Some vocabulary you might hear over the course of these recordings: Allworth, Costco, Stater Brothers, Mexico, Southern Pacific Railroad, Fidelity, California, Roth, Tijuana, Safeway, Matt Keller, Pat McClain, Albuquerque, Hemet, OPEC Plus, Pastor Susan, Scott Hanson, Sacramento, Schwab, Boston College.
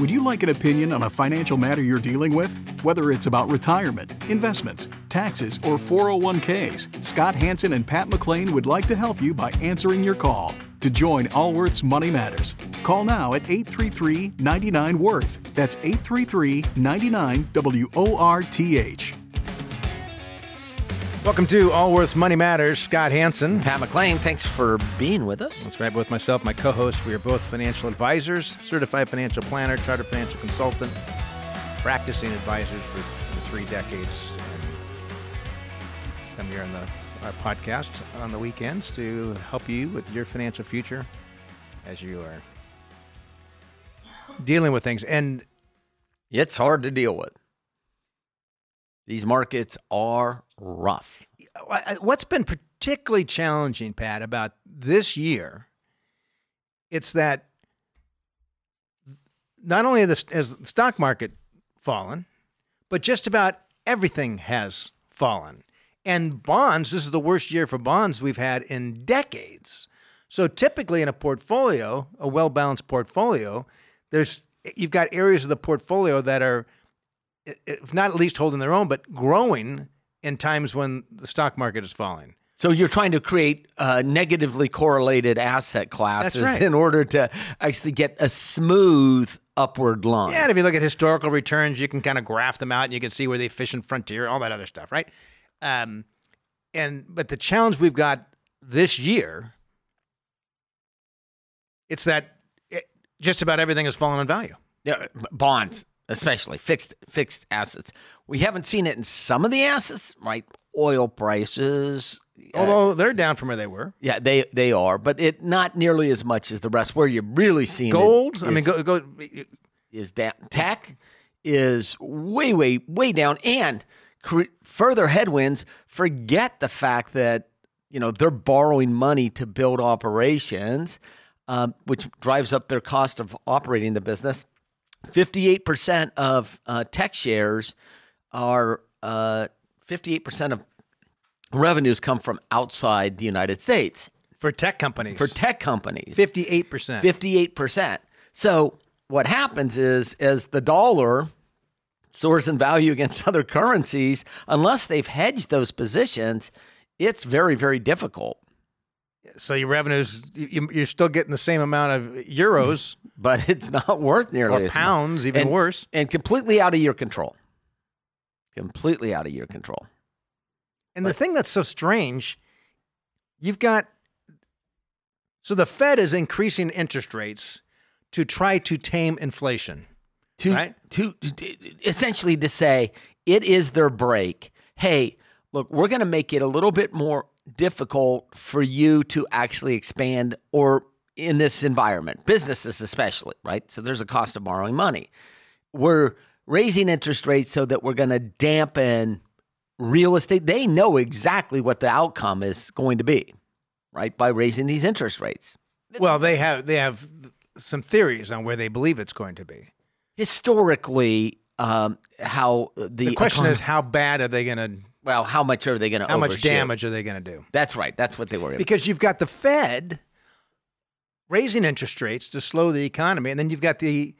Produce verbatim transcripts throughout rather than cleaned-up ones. Would you like an opinion on a financial matter you're dealing with? Whether it's about retirement, investments, taxes, or four oh one k's, Scott Hanson and Pat McClain would like to help you by answering your call. To join Allworth's Money Matters, call now at eight three three, nine nine, W O R T H. That's eight three three, nine nine, W O R T H. Welcome to Allworth's Money Matters. Scott Hanson. Pat McClain, thanks for being with us. That's right. Both myself, my co-host, we are both financial advisors, certified financial planner, chartered financial consultant, practicing advisors for, for three decades. And I'm here on the, our podcast on the weekends to help you with your financial future as you are dealing with things. And it's hard to deal with. These markets are rough. What's been particularly challenging, Pat, about this year, it's that not only has the stock market fallen, but just about everything has fallen. And bonds, this is the worst year for bonds we've had in decades. So typically in a portfolio, a well-balanced portfolio, there's you've got areas of the portfolio that are, if not at least holding their own, but growing in times when the stock market is falling. So you're trying to create uh, negatively correlated asset classes That's right. in order to actually get a smooth upward line. Yeah, and if you look at historical returns, you can kind of graph them out and you can see where the efficient frontier, all that other stuff, right? Um, and but the challenge we've got this year, it's that it, just about everything has fallen in value. Yeah, bonds, especially fixed fixed assets. We haven't seen it in some of the assets, right? Oil prices, although uh, they're down from where they were. Yeah, they they are, but it not nearly as much as the rest. Where you're really seeing gold. It is, I mean, go, go is down. Tech is way way way down, and further headwinds, forget the fact that, you know, they're borrowing money to build operations, um, which drives up their cost of operating the business. fifty-eight percent of uh, tech shares are, uh, fifty-eight percent of revenues come from outside the United States. For tech companies. For tech companies. fifty-eight percent. fifty-eight percent. So what happens is, as the dollar soars in value against other currencies, unless they've hedged those positions, it's very, very difficult. So your revenues, you're still getting the same amount of euros. But it's not worth nearly as much. Or pounds, even and, worse. And completely out of your control. Completely out of your control. And but, the thing that's so strange, you've got, so the Fed is increasing interest rates to try to tame inflation. To, right? to, to essentially to say it is their break. Hey, look, we're going to make it a little bit more difficult for you to actually expand or in this environment, businesses especially, right? So there's a cost of borrowing money. We're raising interest rates so that we're going to dampen real estate. They know exactly what the outcome is going to be, right? By raising these interest rates. Well, they have they have some theories on where they believe it's going to be. Historically, um, how the, the question economy, is, how bad are they going to? Well, how much are they going to? How overshoot? Much damage are they going to do? That's right. That's what they worry about. Because you've got the Fed raising interest rates to slow the economy, and then you've got the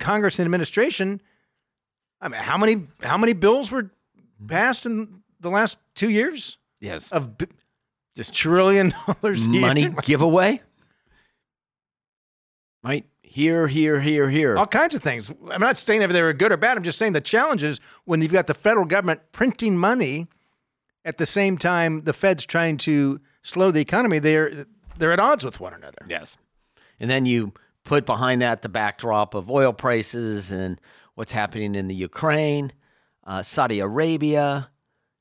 Congress and administration. I mean, how many how many bills were passed in the last two years? Yes, of bi- just trillion dollars money here. Giveaway, right? Here, here, here, here. All kinds of things. I'm not saying if they were good or bad. I'm just saying the challenge is when you've got the federal government printing money at the same time the Fed's trying to slow the economy, they're they're at odds with one another. Yes. And then you put behind that the backdrop of oil prices and what's happening in the Ukraine, uh, Saudi Arabia,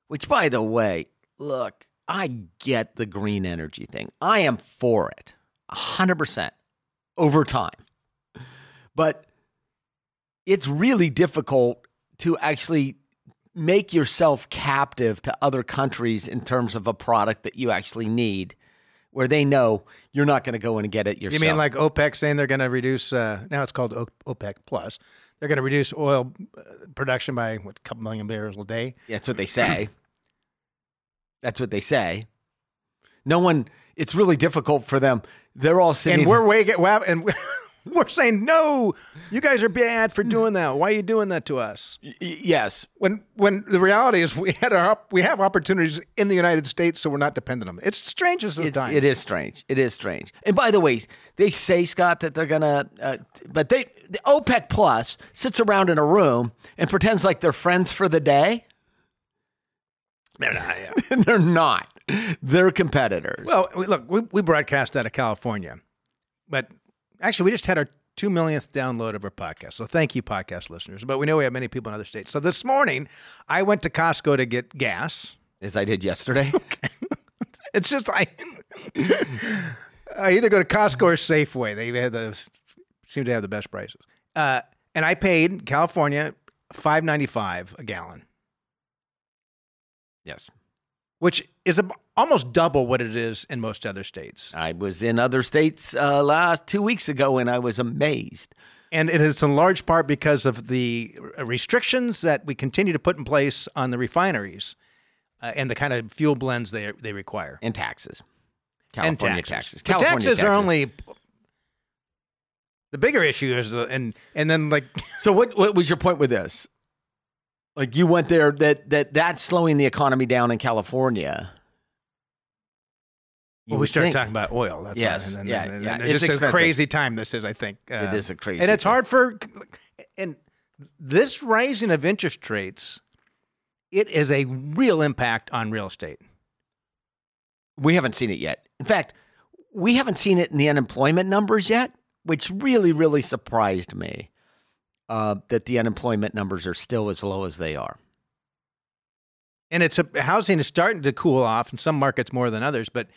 which, by the way, look, I get the green energy thing. I am for it one hundred percent over time. But it's really difficult to actually make yourself captive to other countries in terms of a product that you actually need where they know you're not going to go in and get it yourself. You mean like OPEC saying they're going to reduce, uh, now it's called OPEC Plus, they're going to reduce oil production by, what, a couple million barrels a day? Yeah, that's what they say. That's what they say. No one, it's really difficult for them. They're all saying. And we're way, and We're saying, no, you guys are bad for doing that. Why are you doing that to us? Y- yes. When when the reality is we had our we have opportunities in the United States, so we're not dependent on them. It's strange as the time. It is strange. It is strange. And by the way, they say, Scott, that they're going to uh, – but they the OPEC Plus sits around in a room and pretends like they're friends for the day. They're not. Yeah. They're not. They're competitors. Well, look, we, we broadcast out of California, but – actually, we just had our two millionth download of our podcast. So thank you, podcast listeners. But we know we have many people in other states. So this morning, I went to Costco to get gas. As I did yesterday. Okay. It's just, I, I either go to Costco or Safeway. They have the, seem to have the best prices. Uh, and I paid, California, five ninety-five a gallon. Yes. Which is a, almost double what it is in most other states. I was in other states uh, last two weeks ago, and I was amazed. And it is in large part because of the restrictions that we continue to put in place on the refineries uh, and the kind of fuel blends they they require. And taxes. California and taxes. taxes. California taxes, taxes are only... The bigger issue is... The, and, and then, like... So what, what was your point with this? Like you went there, that that that's slowing the economy down in California. You well, we started think. talking about oil. That's yes, right. and, yeah, and, and, yeah. And it's, it's just expensive. A crazy time. This is, I think, uh, it is a crazy, and it's time. hard for. And this rising of interest rates, it is a real impact on real estate. We haven't seen it yet. In fact, we haven't seen it in the unemployment numbers yet, which really, really surprised me. Uh, that the unemployment numbers are still as low as they are. And it's a, housing is starting to cool off in some markets more than others. But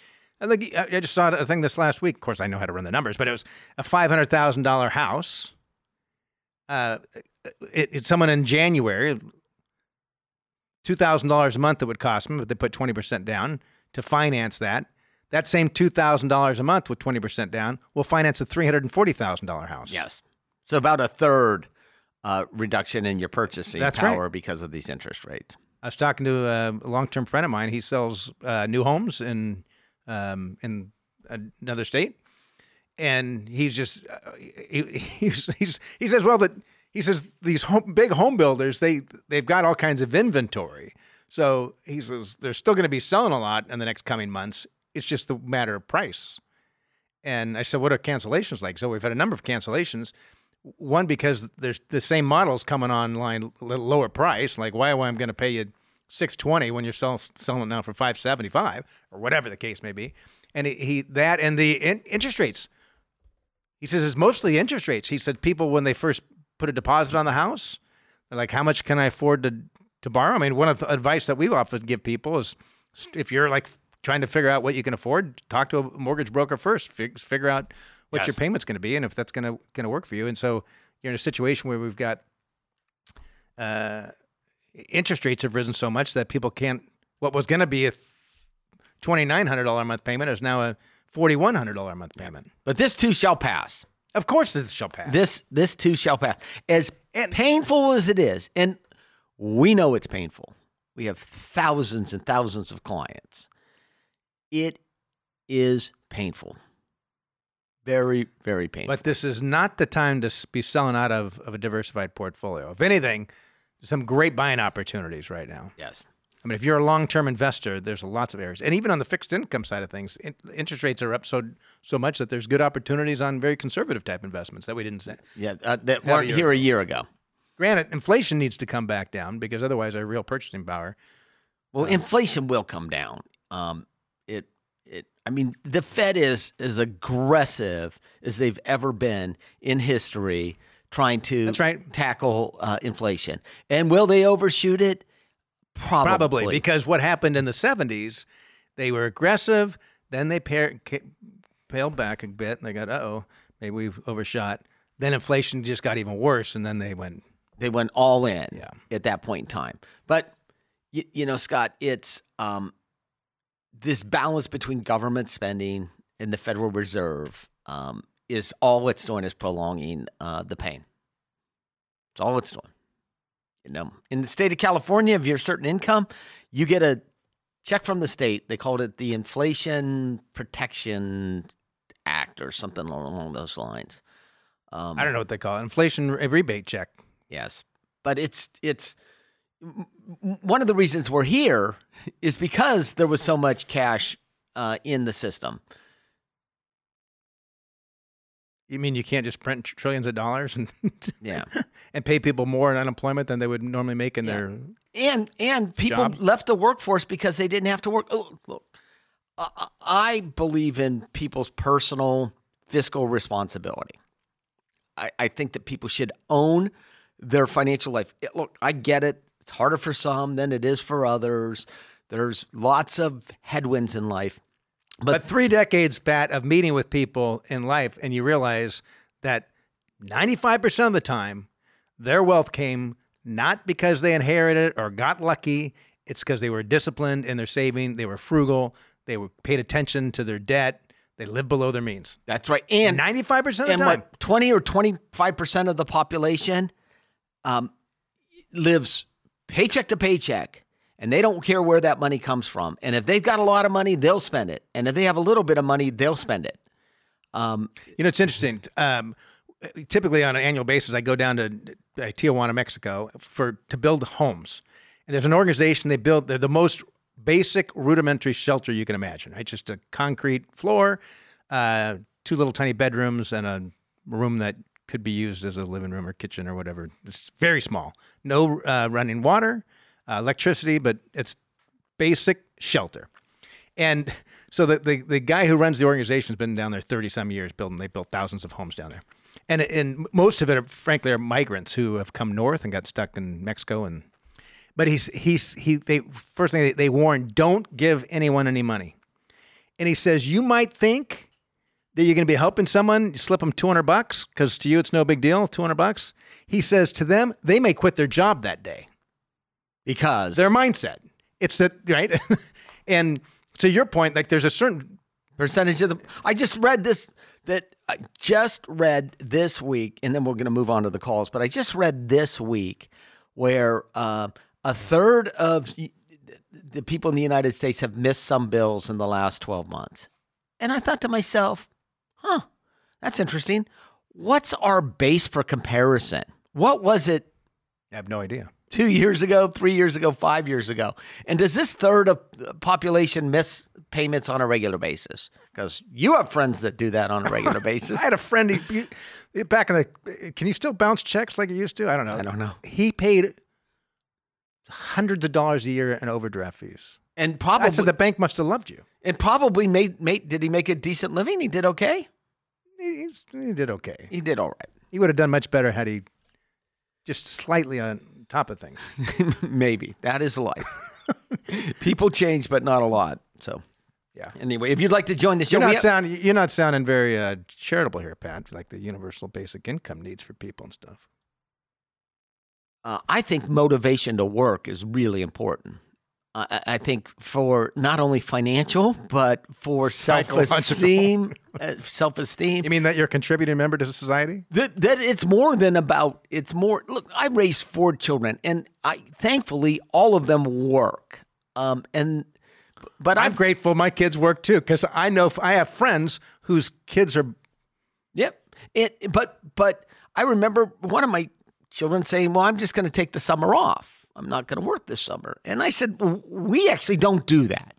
I think I just saw a thing this last week. Of course, I know how to run the numbers, but it was a five hundred thousand dollars house. Uh, it, it's someone in January, two thousand dollars a month it would cost them, but they put twenty percent down to finance that. That same two thousand dollars a month with twenty percent down will finance a three hundred forty thousand dollars house. Yes. So about a third. Uh, reduction in your purchasing That's power right. because of these interest rates. I was talking to a long-term friend of mine. He sells uh, new homes in um, in another state, and he's just uh, he he's, he's, he says, well, that he says these home, big home builders they they've got all kinds of inventory, so he says they're still going to be selling a lot in the next coming months. It's just a matter of price. And I said, what are cancellations like? So we've had a number of cancellations. One, because there's the same models coming online at a lower price. Like, why am I going to pay you six twenty when you're sell, selling it now for five seventy-five or whatever the case may be? And he, he that and the in, interest rates. He says it's mostly interest rates. He said people, when they first put a deposit on the house, they're like, how much can I afford to, to borrow? I mean, one of the advice that we often give people is if you're like trying to figure out what you can afford, talk to a mortgage broker first, fig- figure out what yes. your payment's going to be, and if that's going to going to work for you. And so you're in a situation where we've got uh, interest rates have risen so much that people can't. What was going to be a twenty-nine hundred dollars a month payment is now a forty-one hundred dollars a month payment. But this too shall pass. Of course, this shall pass. This this too shall pass. As and, painful as it is, and we know it's painful. We have thousands and thousands of clients. It is painful. Very, very painful. But this is not the time to be selling out of, of a diversified portfolio. If anything, there's some great buying opportunities right now. Yes. I mean, if you're a long-term investor, there's lots of areas. And even on the fixed income side of things, in, interest rates are up so so much that there's good opportunities on very conservative type investments that we didn't say. Yeah, uh, that weren't here a year ago. Granted, inflation needs to come back down because otherwise our real purchasing power. Well, um, inflation will come down. Um, it. It, I mean, the Fed is as aggressive as they've ever been in history trying to That's right. tackle uh, inflation. And will they overshoot it? Probably. Probably, because what happened in the seventies, they were aggressive, then they pa- paled back a bit, and they got, uh-oh, maybe we've overshot. Then inflation just got even worse, and then they went... They went all in yeah. at that point in time. But, you, you know, Scott, it's... Um, This balance between government spending and the Federal Reserve um, is all it's doing is prolonging uh, the pain. It's all it's doing. You know, in the state of California, if you're a certain income, you get a check from the state. They called it the Inflation Protection Act or something along those lines. Um, I don't know what they call it. Inflation rebate check. Yes. But it's it's one of the reasons we're here is because there was so much cash uh, in the system. You mean you can't just print tr- trillions of dollars and yeah. and pay people more in unemployment than they would normally make in yeah. their and and people job? Left the workforce because they didn't have to work. Oh, look, I believe in people's personal fiscal responsibility. I, I think that people should own their financial life. It, look, I get it. It's harder for some than it is for others. There's lots of headwinds in life. But, but three decades, Pat, of meeting with people in life, and you realize that ninety-five percent of the time, their wealth came not because they inherited it or got lucky. It's because they were disciplined in their saving. They were frugal. They were paid attention to their debt. They live below their means. That's right. And ninety-five percent of the and time. What, twenty or twenty-five percent of the population um, lives paycheck to paycheck. And they don't care where that money comes from. And if they've got a lot of money, they'll spend it. And if they have a little bit of money, they'll spend it. Um, you know, it's interesting. Um, typically on an annual basis, I go down to uh, Tijuana, Mexico, for to build homes. And there's an organization they build. They're the most basic rudimentary shelter you can imagine, right? Just a concrete floor, uh, two little tiny bedrooms, and a room that could be used as a living room or kitchen or whatever. It's very small. No uh, running water. Uh, electricity, but it's basic shelter. And so the, the the guy who runs the organization has been down there thirty some years building. They built thousands of homes down there. And and most of it, are, frankly, are migrants who have come north and got stuck in Mexico. And But he's he's he they first thing they, they warn, don't give anyone any money. And he says, you might think that you're going to be helping someone, you slip them two hundred bucks, because to you it's no big deal, two hundred bucks. He says to them, they may quit their job that day. Because their mindset, it's that right, and to your point, like there's a certain percentage of them. I just read this that I just read this week, and then we're going to move on to the calls. But I just read this week where uh, a third of the people in the United States have missed some bills in the last twelve months, and I thought to myself, "Huh, that's interesting. What's our base for comparison? What was it?" I have no idea. Two years ago, three years ago, five years ago. And does this third of population miss payments on a regular basis? Because you have friends that do that on a regular basis. I had a friend he, he, back in the, can you still bounce checks like you used to? I don't know. I don't know. He paid hundreds of dollars a year in overdraft fees. And probably. I said the bank must have loved you. And probably made, made did he make a decent living? He did okay? He, he did okay. He did all right. He would have done much better had he just slightly on top of things. Maybe. That is life. People change, but not a lot. So, yeah. Anyway, if you'd like to join the show. You're not, have... sound, you're not sounding very uh, charitable here, Pat, like the universal basic income needs for people and stuff. Uh, I think motivation to work is really important. I, I think for not only financial, but for self-esteem. Uh, self-esteem. You mean that you're a contributing member to society? That, that it's more than about, it's more, look, I raised four children, and I thankfully, all of them work. Um, and but I'm I've, grateful my kids work too, because I know, I have friends whose kids are. Yep. It, but, but I remember one of my children saying, well, I'm just going to take the summer off. I'm not going to work this summer. And I said, we actually don't do that.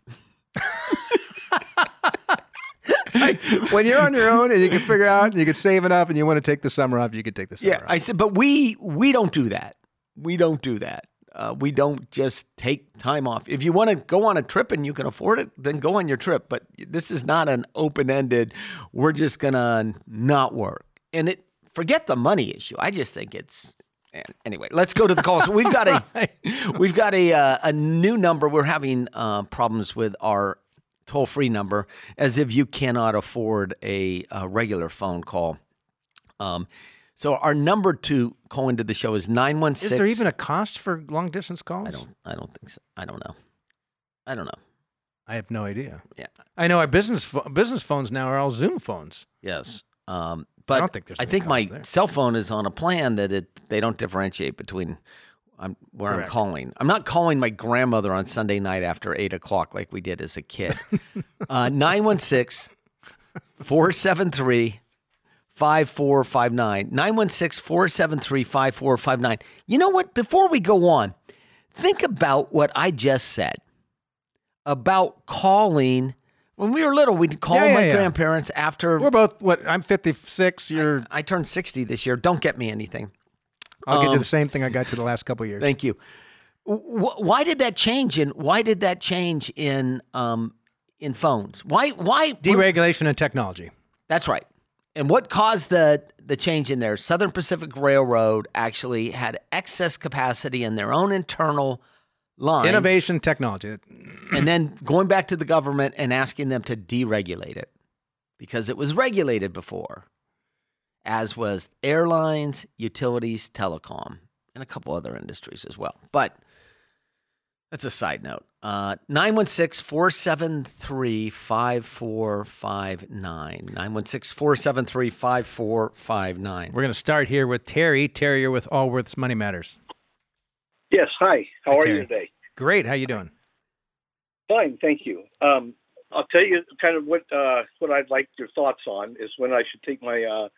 Like, when you're on your own and you can figure out and you can save enough and you want to take the summer off, you can take the summer yeah, off. I said, but we we don't do that. We don't do that. Uh, we don't just take time off. If you want to go on a trip and you can afford it, then go on your trip. But this is not an open-ended, we're just going to not work. And it forget the money issue. I just think it's... Anyway, let's go to the calls. We've got a right. we've got a uh, a new number. We're having uh, problems with our toll-free number, as if you cannot afford a, a regular phone call. Um, so our number to call into the show is nine one six. Is there even a cost for long-distance calls? I don't. I don't think so. I don't know. I don't know. I have no idea. Yeah, I know our business fo- business phones now are all Zoom phones. Yes. Um, But I, don't think, I think my there. cell phone is on a plan that it they don't differentiate between um, where Correct. I'm calling. I'm not calling my grandmother on Sunday night after eight o'clock like we did as a kid. nine one six, four seven three, four seven three five four five nine, nine one six, four seven three, five four five nine. You know what? Before we go on, think about what I just said about calling. When we were little, we'd call yeah, yeah, my yeah. grandparents after. We're both, what, I'm fifty-six. You're. I, I turned sixty this year. Don't get me anything. I'll um, get you the same thing I got you the last couple of years. Thank you. W- why did that change in, why did that change in, um, in phones? Why, why? Deregulation and technology. That's right. And what caused the, the change in there? Southern Pacific Railroad actually had excess capacity in their own internal lines. Innovation, technology. And then going back to the government and asking them to deregulate it because it was regulated before, as was airlines, utilities, telecom, and a couple other industries as well. But that's a side note. Uh, nine one six, four seven three, five four five nine. nine one six, four seven three, five four five nine. We're going to start here with Terry. Terry, you're with Allworth's Money Matters. Yes, hi. How hi, are Terry. you today? Great. How you doing? Fine, thank you. Um, I'll tell you kind of what uh, what I'd like your thoughts on is when I should take my uh,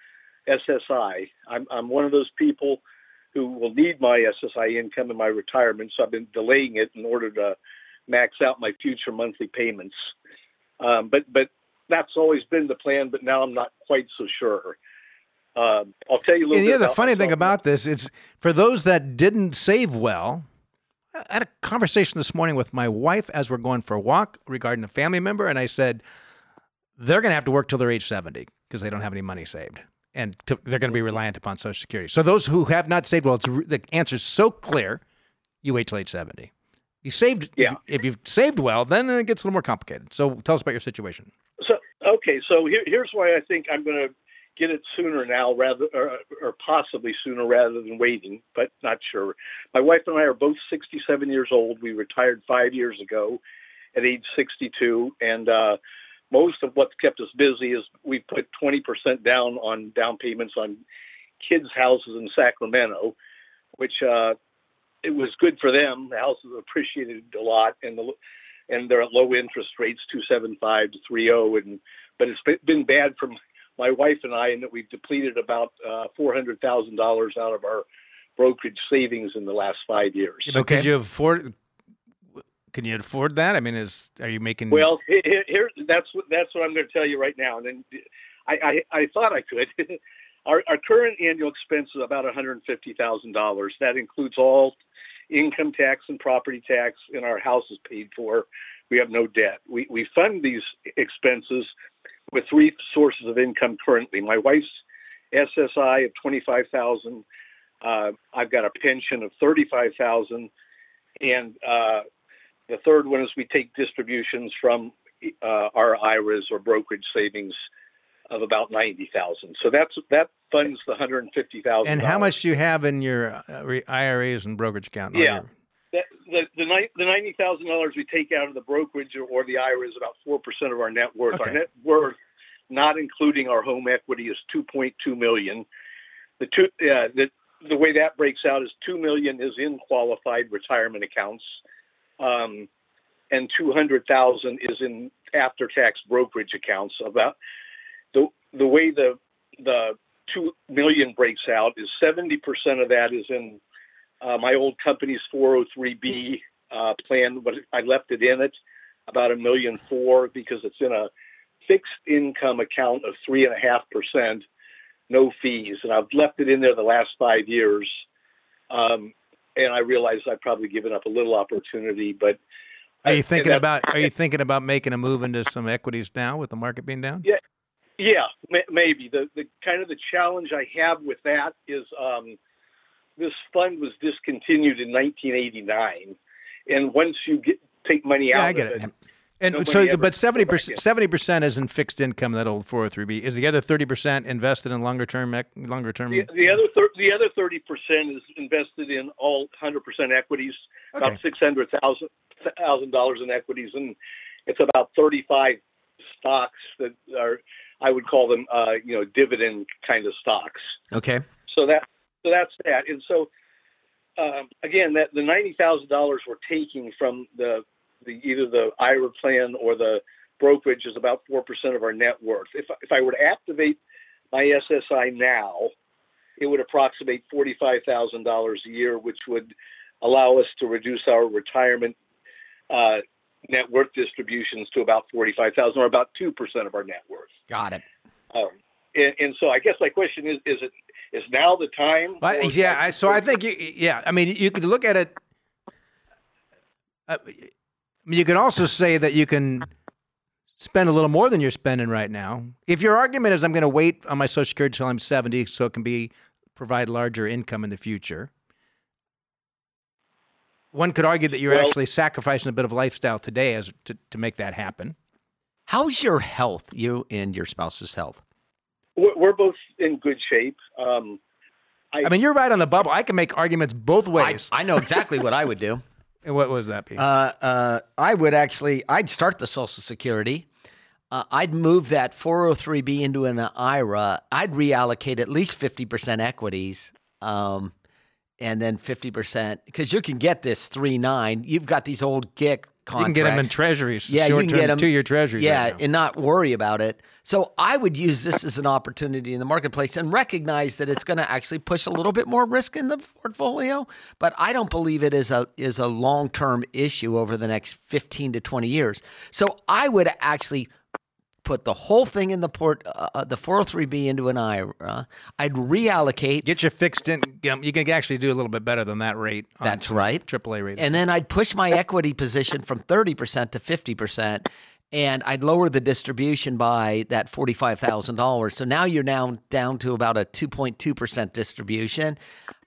S S I. I'm, I'm one of those people who will need my S S I income in my retirement, so I've been delaying it in order to max out my future monthly payments. Um, but but that's always been the plan, but now I'm not quite so sure. Uh, I'll tell you a little and bit. Yeah, the funny thing about this is for those that didn't save well, I had a conversation this morning with my wife as we're going for a walk regarding a family member, and I said, they're going to have to work till they're age seventy because they don't have any money saved. And to, they're going to be reliant upon Social Security. So those who have not saved, well, it's, the answer's so clear, you wait till age seventy. You saved, yeah. if, if you've saved well, then it gets a little more complicated. So tell us about your situation. So okay, so here, here's why I think I'm going to get it sooner now, rather or, or possibly sooner rather than waiting, but not sure. My wife and I are both sixty-seven years old. We retired five years ago at age sixty-two, and uh most of what's kept us busy is we put twenty percent down on down payments on kids' houses in Sacramento, which uh, it was good for them. The houses appreciated a lot, and the and they're at low interest rates, two seventy-five to three oh. And but it's been bad for my wife and I in that we've depleted about uh, four hundred thousand dollars out of our brokerage savings in the last five years. But okay. Could you afford? Can you afford that? I mean, is are you making? Well, here, here that's what that's what I'm going to tell you right now. And then I, I, I thought I could. our, our current annual expense is about one hundred fifty thousand dollars. That includes all income tax and property tax, and our house is paid for. We have no debt. We we fund these expenses with three sources of income currently. My wife's S S I of twenty-five thousand dollars. Uh, I've got a pension of thirty-five thousand dollars, and uh, the third one is we take distributions from uh, our I R As or brokerage savings of about ninety thousand dollars. So that's that funds the one hundred fifty thousand dollars. And how much do you have in your uh, I R As and brokerage account? Yeah. Your... The, the, the ninety thousand dollars we take out of the brokerage or the I R A is about four percent of our net worth. Okay. Our net worth, not including our home equity, is two point two million dollars. The, two, uh, the, the way that breaks out is two million dollars is in qualified retirement accounts. Um, and two hundred thousand is in after-tax brokerage accounts. About the the way the the two million breaks out is seventy percent of that is in uh, my old company's four oh three B uh, plan, but I left it in it about a million four because it's in a fixed income account of three and a half percent, no fees, and I've left it in there the last five years. Um, And I realized I've probably given up a little opportunity, but are you thinking about are you thinking about making a move into some equities now with the market being down? Yeah, yeah, maybe. The the kind of the challenge I have with that is um, this fund was discontinued in nineteen eighty-nine, and once you get take money out, yeah, I get of it. it and so, but seventy percent is in fixed income. That old four oh three B is the other thirty percent invested in longer term. Longer term. The, the other thir- the other thirty percent is invested in all one hundred percent equities. Okay. About six hundred thousand dollars in equities, and it's about thirty-five stocks that are I would call them uh, you know dividend kind of stocks. Okay. So that so that's that, and so um, again that the ninety thousand dollars we're taking from the The, either the I R A plan or the brokerage is about four percent of our net worth. If if I were to activate my S S I now, it would approximate forty-five thousand dollars a year, which would allow us to reduce our retirement uh, net worth distributions to about forty-five thousand dollars, or about two percent of our net worth. Got it. Um, and, and so I guess my question is, is it is now the time? Well, yeah, I, so I think, you, yeah, I mean, you could look at it. Uh, you can also say that you can spend a little more than you're spending right now. If your argument is I'm going to wait on my Social Security until I'm seventy so it can be provide larger income in the future, one could argue that you're well, actually sacrificing a bit of lifestyle today as to, to make that happen. How's your health, you and your spouse's health? We're both in good shape. Um, I, I mean, you're right on the bubble. I can make arguments both ways. I, I know exactly what I would do. And what was that, Pete? Uh, uh, I would actually, I'd start the Social Security. Uh, I'd move that four oh three B into an I R A. I'd reallocate at least fifty percent equities. Um And then fifty percent, because you can get this three nine. You've got these old G I C contracts. You can get them in treasuries, yeah, short-term, you can get them, two-year treasuries. Yeah, right, and not worry about it. So I would use this as an opportunity in the marketplace and recognize that it's going to actually push a little bit more risk in the portfolio. But I don't believe it is a is a long-term issue over the next fifteen to twenty years. So I would actually put the whole thing in the port, uh, the four oh three B into an I R A. I'd reallocate. Get your fixed income. You can actually do a little bit better than that rate. That's right. triple A rate. And then I'd push my equity position from thirty percent to fifty percent, and I'd lower the distribution by that forty-five thousand dollars. So now you're now down to about a two point two percent distribution,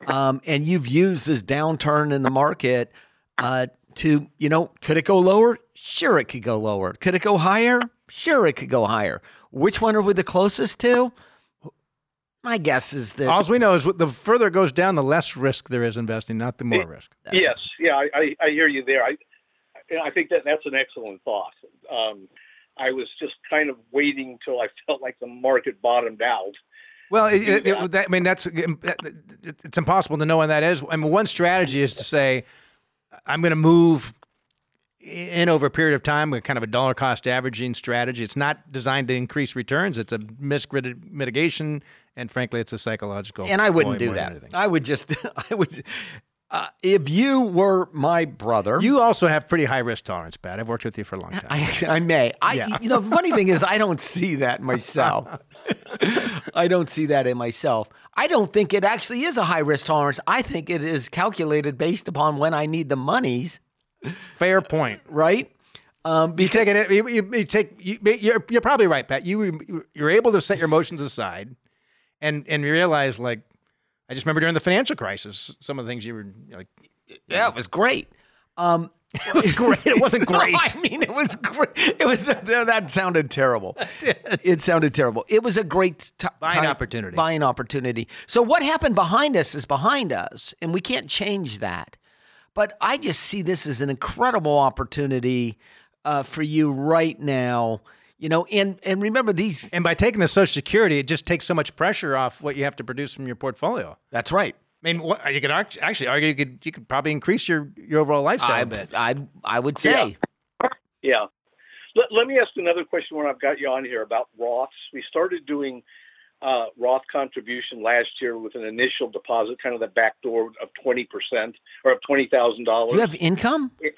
um, and you've used this downturn in the market uh, to, you know, could it go lower? Sure, it could go lower. Could it go higher? Sure, it could go higher. Which one are we the closest to? My guess is that all we know is the further it goes down, the less risk there is investing, not the more it, risk. That's yes, it. yeah, I, I hear you there. I, I think that that's an excellent thought. Um, I was just kind of waiting till I felt like the market bottomed out. Well, it, it, it, that, I mean, that's it's impossible to know when that is. I mean, one strategy is to say, I'm going to move in over a period of time with kind of a dollar cost averaging strategy. It's not designed to increase returns. It's a risk mitigation, and frankly, it's a psychological. And I wouldn't do that. I would just, I would, uh, if you were my brother. You also have pretty high risk tolerance, Pat. I've worked with you for a long time. I, I may. I, yeah. You know, the funny thing is I don't see that myself. I don't see that in myself. I don't think it actually is a high risk tolerance. I think it is calculated based upon when I need the monies. Fair point, right? Um, you take it. You, you, you take. You, you're you're probably right, Pat. You you're able to set your emotions aside, and and you realize, like, I just remember during the financial crisis, some of the things you were like, yeah, yeah it was great. Um, it was great. It wasn't great. No, I mean, it was great. It was that sounded terrible. It sounded terrible. It was a great t- buying t- opportunity. Buying opportunity. So what happened behind us is behind us, and we can't change that. But I just see this as an incredible opportunity uh, for you right now, you know, and, and remember these. And by taking the Social Security, it just takes so much pressure off what you have to produce from your portfolio. That's right. I mean, what, you could actually argue you could, you could probably increase your, your overall lifestyle I, a bit. I, I would say. Yeah. yeah. Let, let me ask another question when I've got you on here about Roths. We started doing uh, Roth contribution last year with an initial deposit, kind of the back door of twenty percent or of twenty thousand dollars. Do you have income? It,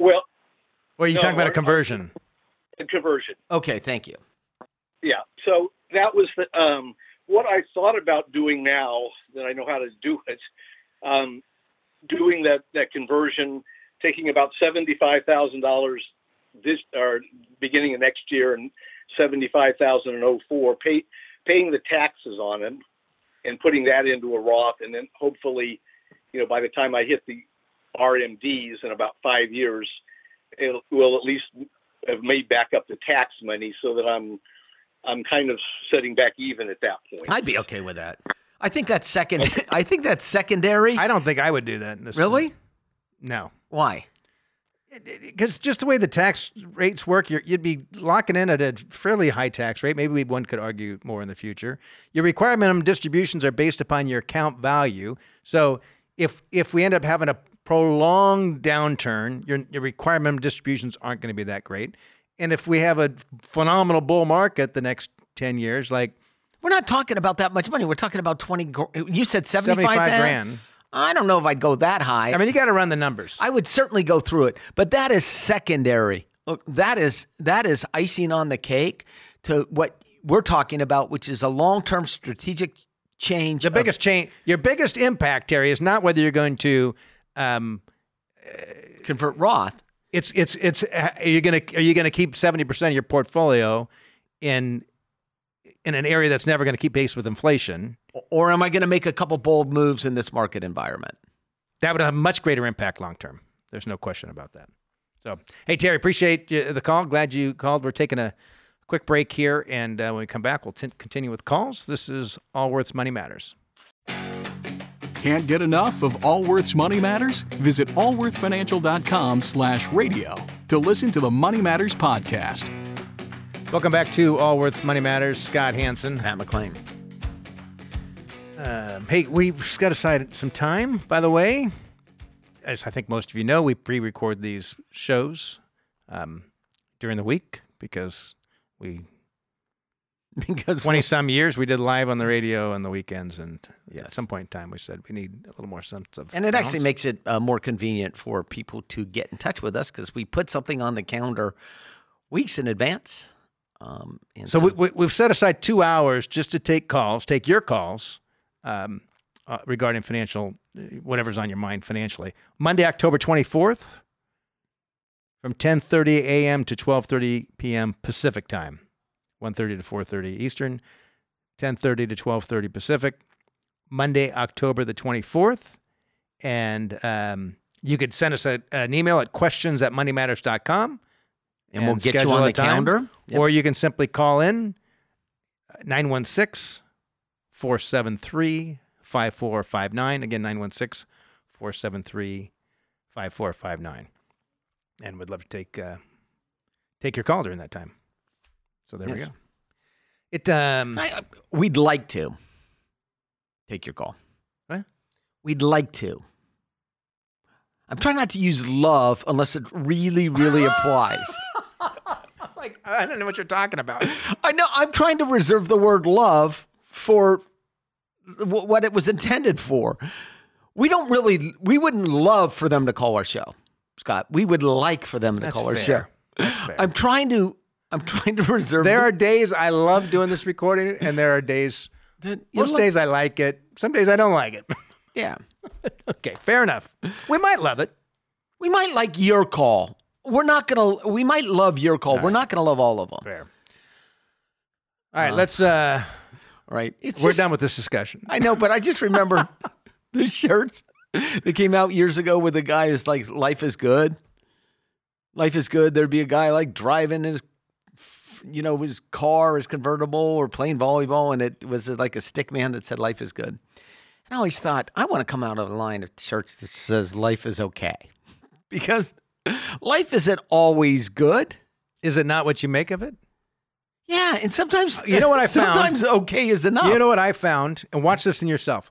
well, well, are you no, talking about or, a conversion? A conversion. Okay. Thank you. Yeah. So that was the, um, what I thought about doing now that I know how to do it, um, doing that, that conversion, taking about seventy-five thousand dollars this or beginning of next year and seventy-five thousand and oh four, pay, paying the taxes on it and putting that into a Roth. And then hopefully, you know, by the time I hit the R M Ds in about five years, it will at least have made back up the tax money so that I'm, I'm kind of setting back even at that point. I'd be okay with that. I think that's second. Okay. I think that's secondary. I don't think I would do that in this. Really? Point. No. Why? Because just the way the tax rates work, you're, you'd be locking in at a fairly high tax rate. Maybe one could argue more in the future. Your required minimum distributions are based upon your account value. So if if we end up having a prolonged downturn, your, your required minimum distributions aren't going to be that great. And if we have a phenomenal bull market the next ten years, like We're not talking about that much money. We're talking about twenty. You said seventy-five, seventy-five grand. I don't know if I'd go that high. I mean, you got to run the numbers. I would certainly go through it, but that is secondary. Look, that is that is icing on the cake to what we're talking about, which is a long-term strategic change. The biggest of, change, your biggest impact, Terry, is not whether you're going to um, convert Roth. It's it's it's. Are you gonna are you gonna keep seventy percent of your portfolio in in an area that's never going to keep pace with inflation, or am I going to make a couple bold moves in this market environment? That would have a much greater impact long term. There's no question about that. So, hey, Terry, appreciate the call. Glad you called. We're taking a quick break here, and uh, when we come back, we'll t- continue with calls. This is Allworth's Money Matters. Can't get enough of Allworth's Money Matters? Visit allworthfinancial.com slash radio to listen to the Money Matters podcast. Welcome back to Allworth's Money Matters. Scott Hanson. Pat McClain. Um, hey, we've got aside some time, by the way. As I think most of you know, we pre-record these shows um, during the week because we, because twenty-some years, we did live on the radio on the weekends, and yes. At some point in time, we said we need a little more sense of... And it balance. Actually makes it uh, more convenient for people to get in touch with us because we put something on the calendar weeks in advance. Um, and so, so- we, we, we've set aside two hours just to take calls, take your calls, um, uh, regarding financial... whatever's on your mind financially. Monday, October twenty-fourth, from ten thirty a.m. to twelve thirty p.m. Pacific time, one thirty to four thirty Eastern, ten thirty to twelve thirty Pacific. Monday, October the twenty-fourth. And um, you could send us a, an email at questions at money matters dot com. And, and we'll get you on the calendar. Yep. Or you can simply call in nine one six, four seven three, four seven three. five four five nine. Again, nine one six, four seven three, five four five nine. And we'd love to take uh, take your call during that time. So there yes. we go. It um, I, We'd like to take your call. What? We'd like to. I'm trying not to use love unless it really, really applies. Like, I don't know what you're talking about. I know. I'm trying to reserve the word love for... what it was intended for. We don't really, we wouldn't love for them to call our show, Scott. We would like for them to That's call fair. Our show. That's fair. I'm trying to, I'm trying to reserve. There are days I love doing this recording, and there are days, that most days I like it. Some days I don't like it. Yeah. Okay, fair enough. We might love it. We might like your call. We're not going to, we might love your call. All We're right. not going to love all of them. Fair. All right, uh, let's, uh, All right. It's We're just, done with this discussion. I know, but I just remember the shirts that came out years ago with a guy is like, life is good. Life is good. There'd be a guy like driving his, you know, his car, his convertible, or playing volleyball. And it was like a stick man that said, life is good. And I always thought, I want to come out of a line of shirts that says, life is okay. Because life isn't always good. Is it not what you make of it? Yeah, and sometimes you know what I found. Sometimes okay is enough. You know what I found, and watch this in yourself.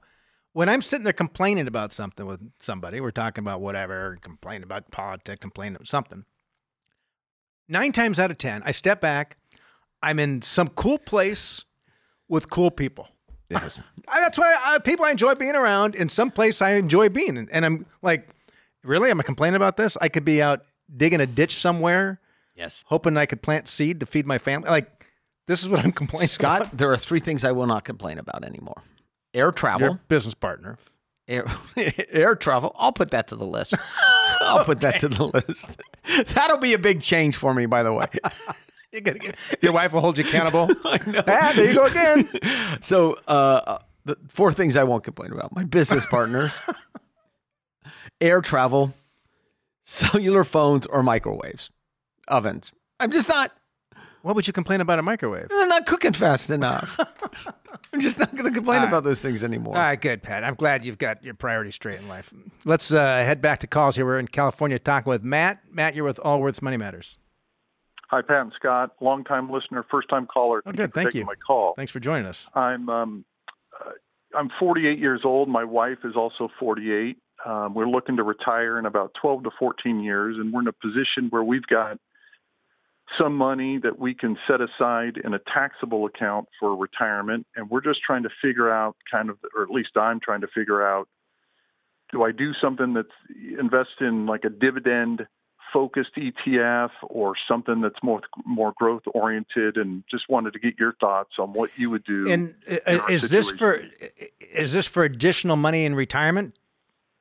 When I'm sitting there complaining about something with somebody, we're talking about whatever, complaining about politics, complaining about something. Nine times out of ten, I step back. I'm in some cool place with cool people. Yes. That's what I, people I enjoy being around. In some place I enjoy being, in. And I'm like, really, I'm complaining about this. I could be out digging a ditch somewhere. Yes, hoping I could plant seed to feed my family. Like. This is what I'm complaining Scott, about. Scott, there are three things I will not complain about anymore. Air travel. Your business partner. Air, air travel. I'll put that to the list. I'll okay. put that to the list. That'll be a big change for me, by the way. You're gonna get, your wife will hold you accountable. I know. Ah, there you go again. So uh, the four things I won't complain about. My business partners, air travel, cellular phones or microwaves, ovens. I'm just not... What would you complain about a microwave? They're not cooking fast enough. I'm just not going to complain right. about those things anymore. All right, good, Pat. I'm glad you've got your priorities straight in life. Let's uh, head back to calls here. We're in California talking with Matt. Matt, you're with Allworth's Money Matters. Hi, Pat and Scott. Longtime listener, first-time caller. Oh, good. Thank you. My call. Thanks for joining us. I'm um, uh, I'm forty-eight years old. My wife is also forty-eight. Um, we're looking to retire in about twelve to fourteen years, and we're in a position where we've got some money that we can set aside in a taxable account for retirement. And we're just trying to figure out kind of, or at least I'm trying to figure out, do I do something that's invest in like a dividend focused E T F or something that's more, more growth oriented? And just wanted to get your thoughts on what you would do. And is this for, is this for additional money in retirement?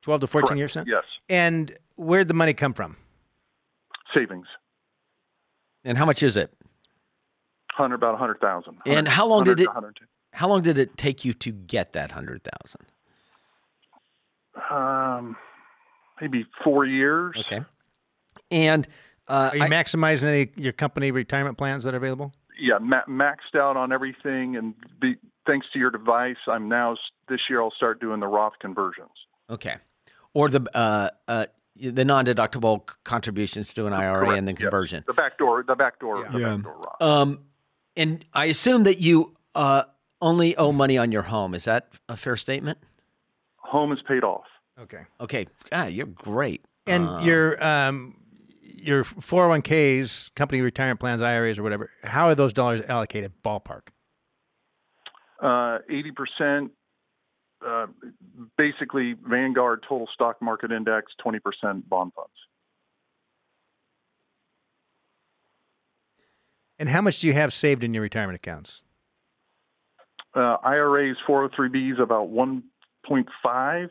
twelve to fourteen Correct. Years now? Yes. And where'd the money come from? Savings. And how much is it? Hundred, about a hundred thousand. And how long did it? How long did it take you to get that hundred thousand? Um, maybe four years. Okay. And uh, are you I, maximizing any your company retirement plans that are available? Yeah, ma- maxed out on everything, and be, thanks to your device, I'm now this year I'll start doing the Roth conversions. Okay, or the uh uh. the non-deductible contributions to an I R A Correct. And then conversion. Yeah. The back door, the back door. Yeah. The yeah. back door Roth. Um, and I assume that you uh, only owe money on your home. Is that a fair statement? Home is paid off. Okay. Okay. God, you're great. And um, your um, your four oh one k's, company retirement plans, I R As or whatever, how are those dollars allocated ballpark? Uh, eighty percent. Uh, basically Vanguard total stock market index, twenty percent bond funds. And how much do you have saved in your retirement accounts? Uh, I R As, four oh three b's, about one point five.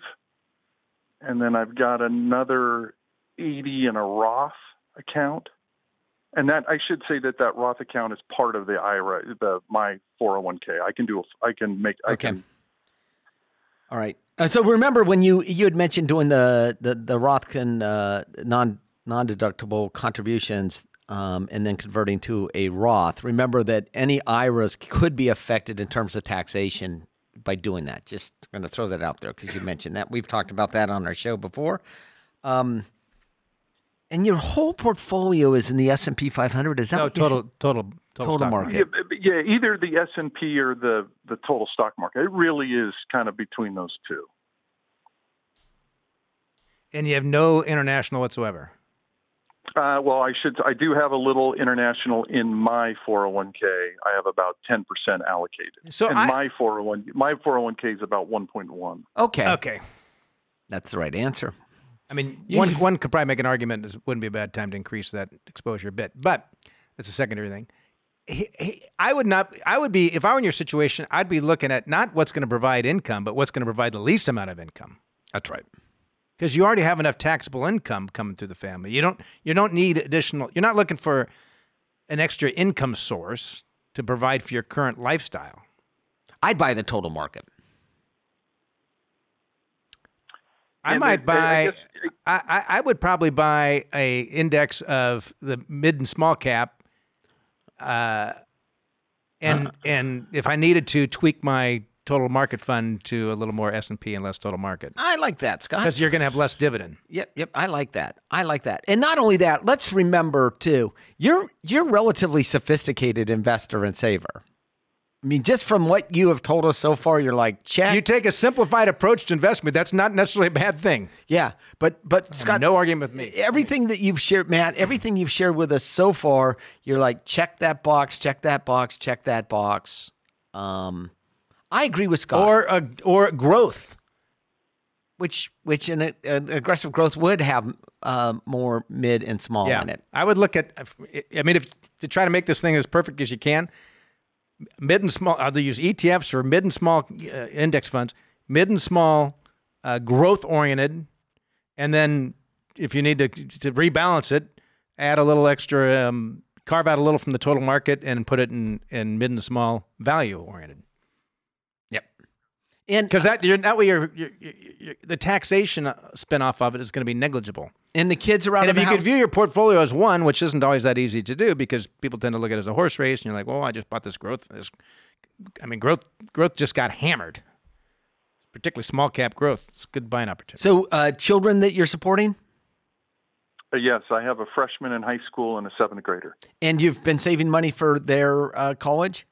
And then I've got another eighty in a Roth account. And that, I should say that that Roth account is part of the I R A, the, my four oh one k. I can do, a, I can make, I okay. can, All right. Uh, so remember when you you had mentioned doing the the, the Roth and uh, non non deductible contributions, um, and then converting to a Roth. Remember that any I R As could be affected in terms of taxation by doing that. Just going to throw that out there because you mentioned that. We've talked about that on our show before. Um, and your whole portfolio is in the S and P five hundred. Is that no, what total you total? Total, total market. market. Yeah, either the S and P or the, the total stock market. It really is kind of between those two. And you have no international whatsoever? Uh, well, I should. I do have a little international in my four oh one k. I have about ten percent allocated. So and I, my four oh one my four oh one k is about one point one. Okay. Okay. That's the right answer. I mean, you, one one could probably make an argument it wouldn't be a bad time to increase that exposure a bit, but that's a secondary thing. He, he, I would not, I would be, if I were in your situation, I'd be looking at not what's going to provide income, but what's going to provide the least amount of income. That's right. Because you already have enough taxable income coming through the family. You don't, you don't need additional, you're not looking for an extra income source to provide for your current lifestyle. I'd buy the total market. I and might it, buy, it, it, I, I, I would probably buy a index of the mid and small cap. Uh, and, uh, and if I needed to tweak my total market fund to a little more S and P and less total market. I like that, Scott. Because you're going to have less dividend. Yep. Yep. I like that. I like that. And not only that, let's remember too, you're, you're a relatively sophisticated investor and saver. I mean, just from what you have told us so far, you're like, check. You take a simplified approach to investment. That's not necessarily a bad thing. Yeah. But, but Scott, no argument with me. Everything that you've shared, Matt, everything you've shared with us so far, you're like, check that box, check that box, check that box. Um, I agree with Scott. Or, uh, or growth. Which, which an, an aggressive growth would have uh, more mid and small yeah. in it. I would look at, I mean, if to try to make this thing as perfect as you can, mid and small, I'll use E T Fs for mid and small uh, index funds, mid and small, uh, growth-oriented, and then if you need to to rebalance it, add a little extra, um, carve out a little from the total market and put it in, in mid and small value-oriented. Yep. And because that you're, that way you're, you're, you're, you're, the taxation spin-off of it is going to be negligible. And the kids are out and of the house. And if you could view your portfolio as one, which isn't always that easy to do because people tend to look at it as a horse race, and you're like, well, I just bought this growth. This, I mean, growth growth just got hammered, particularly small cap growth. It's a good buying opportunity. So uh, children that you're supporting? Uh, yes, I have a freshman in high school and a seventh grader. And you've been saving money for their uh, college?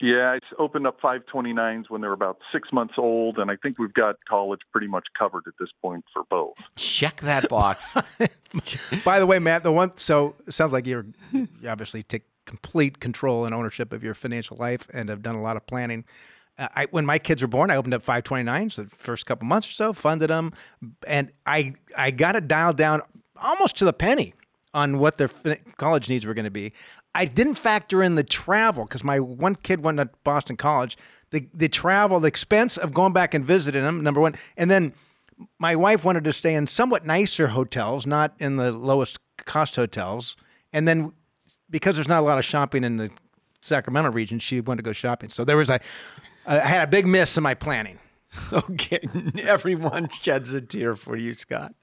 Yeah, I opened up five twenty-nines when they were about six months old, and I think we've got college pretty much covered at this point for both. Check that box. By the way, Matt, the one so it sounds like you're, you obviously take complete control and ownership of your financial life and have done a lot of planning. Uh, I, when my kids were born, I opened up five twenty-nines the first couple months or so, funded them, and I I got it dialed down almost to the penny on what their college needs were going to be. I didn't factor in the travel because my one kid went to Boston College. The the travel, the expense of going back and visiting them, number one. And then my wife wanted to stay in somewhat nicer hotels, not in the lowest cost hotels. And then because there's not a lot of shopping in the Sacramento region, she wanted to go shopping. So there was a, I had a big miss in my planning. Okay. Everyone sheds a tear for you, Scott.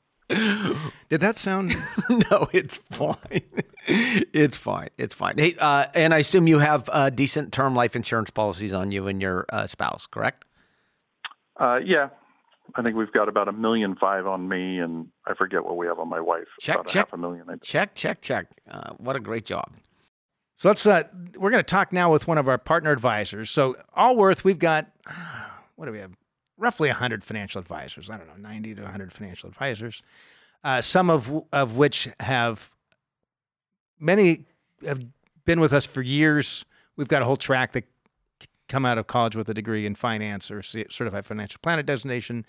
Did that sound? No, it's fine. It's fine. It's fine. Hey, uh, and I assume you have uh, decent term life insurance policies on you and your uh, spouse, correct? Uh, yeah. I think we've got about a million five on me, and I forget what we have on my wife. Check, about check. A half a million. Check, check, check. Uh, what a great job. So let's, uh, we're going to talk now with one of our partner advisors. So Allworth, we've got, what do we have? Roughly one hundred financial advisors. I don't know, ninety to one hundred financial advisors, uh, some of of which have, many have been with us for years. We've got a whole track that come out of college with a degree in finance or certified financial planner designation.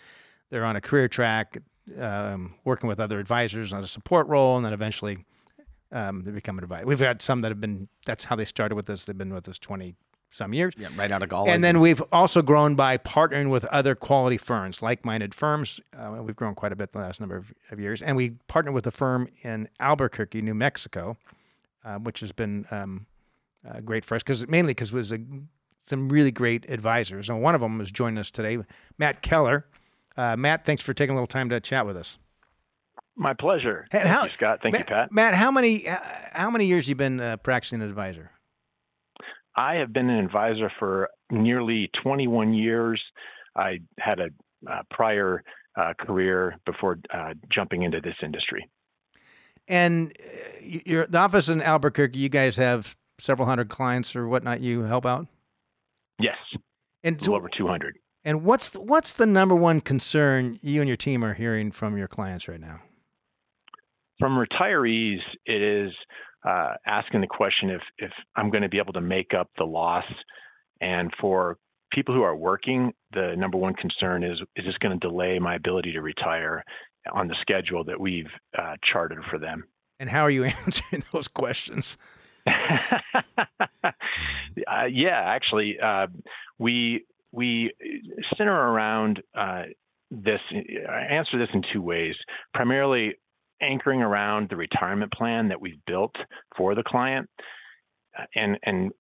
They're on a career track, um, working with other advisors on a support role, and then eventually um, they become an advisor. We've got some that have been, that's how they started with us. They've been with us twenty some years. Yeah, right out of college. And then we've also grown by partnering with other quality firms, like-minded firms. Uh, we've grown quite a bit the last number of, of years. And we partnered with a firm in Albuquerque, New Mexico, uh, which has been um, uh, great for us, cause, mainly because it was a, some really great advisors. And one of them is joining us today, Matt Keller. Uh, Matt, thanks for taking a little time to chat with us. My pleasure. Hey, how, Thank you, Scott. Thank Matt, you, Pat. Matt, how many uh, how many years have you been uh, practicing an advisor? I have been an advisor for nearly twenty-one years. I had a uh, prior uh, career before uh, jumping into this industry. And your the office in Albuquerque, you guys have several hundred clients or whatnot you help out? Yes, and so, over two hundred. And what's the, what's the number one concern you and your team are hearing from your clients right now? From retirees, it is Uh, asking the question if, if I'm going to be able to make up the loss. And for people who are working, the number one concern is, is this going to delay my ability to retire on the schedule that we've uh, charted for them? And how are you answering those questions? uh, yeah, actually, uh, we we center around uh, this, I answer this in two ways. Primarily, anchoring around the retirement plan that we've built for the client and and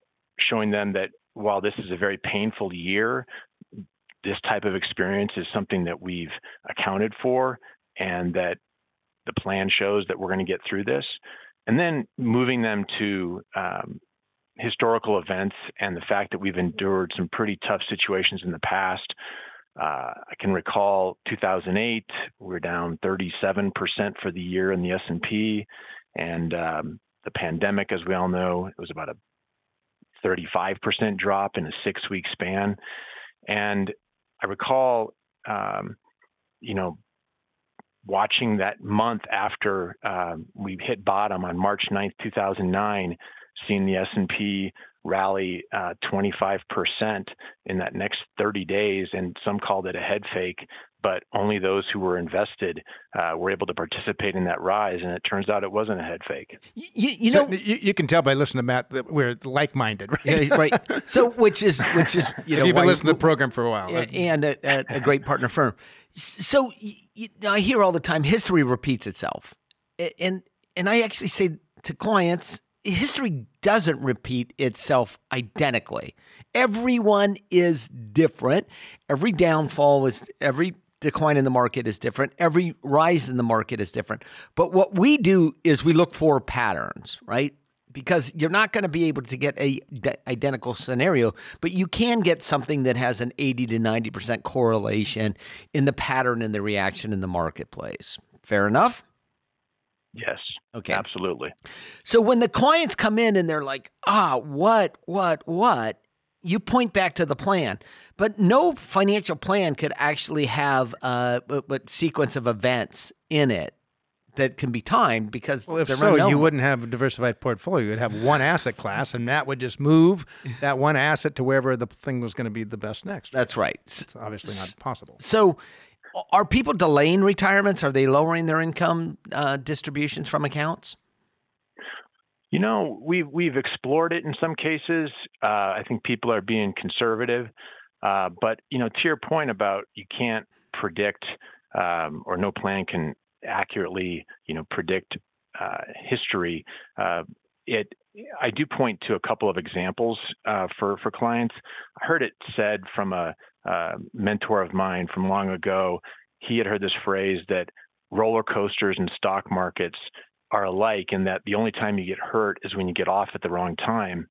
showing them that while this is a very painful year, this type of experience is something that we've accounted for and that the plan shows that we're going to get through this. And then moving them to um, historical events and the fact that we've endured some pretty tough situations in the past. Uh, I can recall two thousand eight, we were down thirty-seven percent for the year in the S and P, and um, the pandemic, as we all know, it was about a thirty-five percent drop in a six-week span. And I recall, um, you know, watching that month after um, we hit bottom on March ninth, two thousand nine, seeing the S and P rally uh, twenty-five percent in that next thirty days, and some called it a head fake, but only those who were invested uh, were able to participate in that rise, and it turns out it wasn't a head fake. You, you know, so, you, you can tell by listening to Matt that we're like-minded, right? Yeah, right. So, which is which is you know, you've been listening to the program for a while, and a, a great partner firm. So you, I hear all the time, history repeats itself, and and I actually say to clients, history doesn't repeat itself identically. Everyone is different. Every downfall is, every decline in the market is different. Every rise in the market is different. But what we do is we look for patterns, right? Because you're not going to be able to get a d- identical scenario, but you can get something that has an eighty to ninety percent correlation in the pattern and the reaction in the marketplace. Fair enough? Yes. Okay. Absolutely. So when the clients come in and they're like, ah, what, what, what, you point back to the plan, but no financial plan could actually have a, a, a sequence of events in it that can be timed because well, if so, no you one. wouldn't have a diversified portfolio. You'd have one asset class, and that would just move that one asset to wherever the thing was going to be the best next. That's right. It's obviously not possible. So are people delaying retirements? Are they lowering their income uh, distributions from accounts? You know, we've, we've explored it in some cases. Uh, I think people are being conservative. Uh, but, you know, to your point about you can't predict um, or no plan can accurately, you know, predict uh, history, uh, it I do point to a couple of examples uh, for, for clients. I heard it said from a, a mentor of mine from long ago. He had heard this phrase that roller coasters and stock markets are alike, in that the only time you get hurt is when you get off at the wrong time.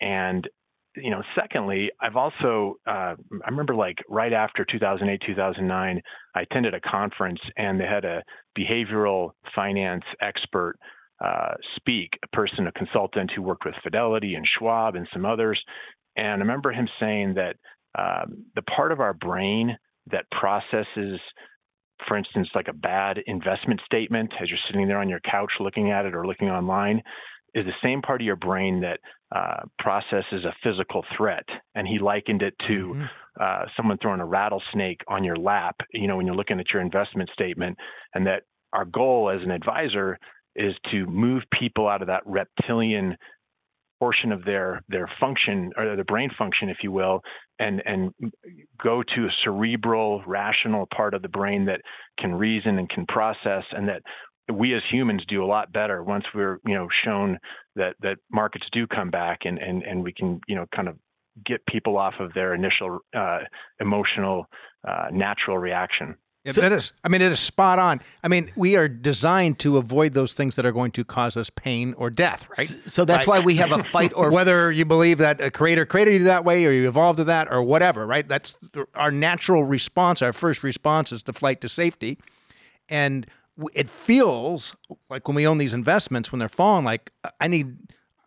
And, you know, secondly, I've also, uh, I remember like right after two thousand eight, two thousand nine, I attended a conference and they had a behavioral finance expert uh, speak, a person, a consultant who worked with Fidelity and Schwab and some others. And I remember him saying that uh, the part of our brain that processes, for instance, like a bad investment statement as you're sitting there on your couch looking at it or looking online, is the same part of your brain that uh, processes a physical threat. And he likened it to mm-hmm. uh, someone throwing a rattlesnake on your lap, you know, when you're looking at your investment statement, and that our goal as an advisor is to move people out of that reptilian portion of their their function, or their brain function, if you will, and and go to a cerebral, rational part of the brain that can reason and can process, and that we as humans do a lot better once we're, you know, shown that that markets do come back, and and and we can, you know, kind of get people off of their initial uh, emotional uh, natural reaction. So, it is. I mean, it is spot on. I mean, we are designed to avoid those things that are going to cause us pain or death, right? So, so that's right. Why we have a fight or... Whether you believe that a creator created you that way or you evolved to that or whatever, right? That's our natural response. Our first response is the flight to safety. And it feels like when we own these investments, when they're falling, like I need,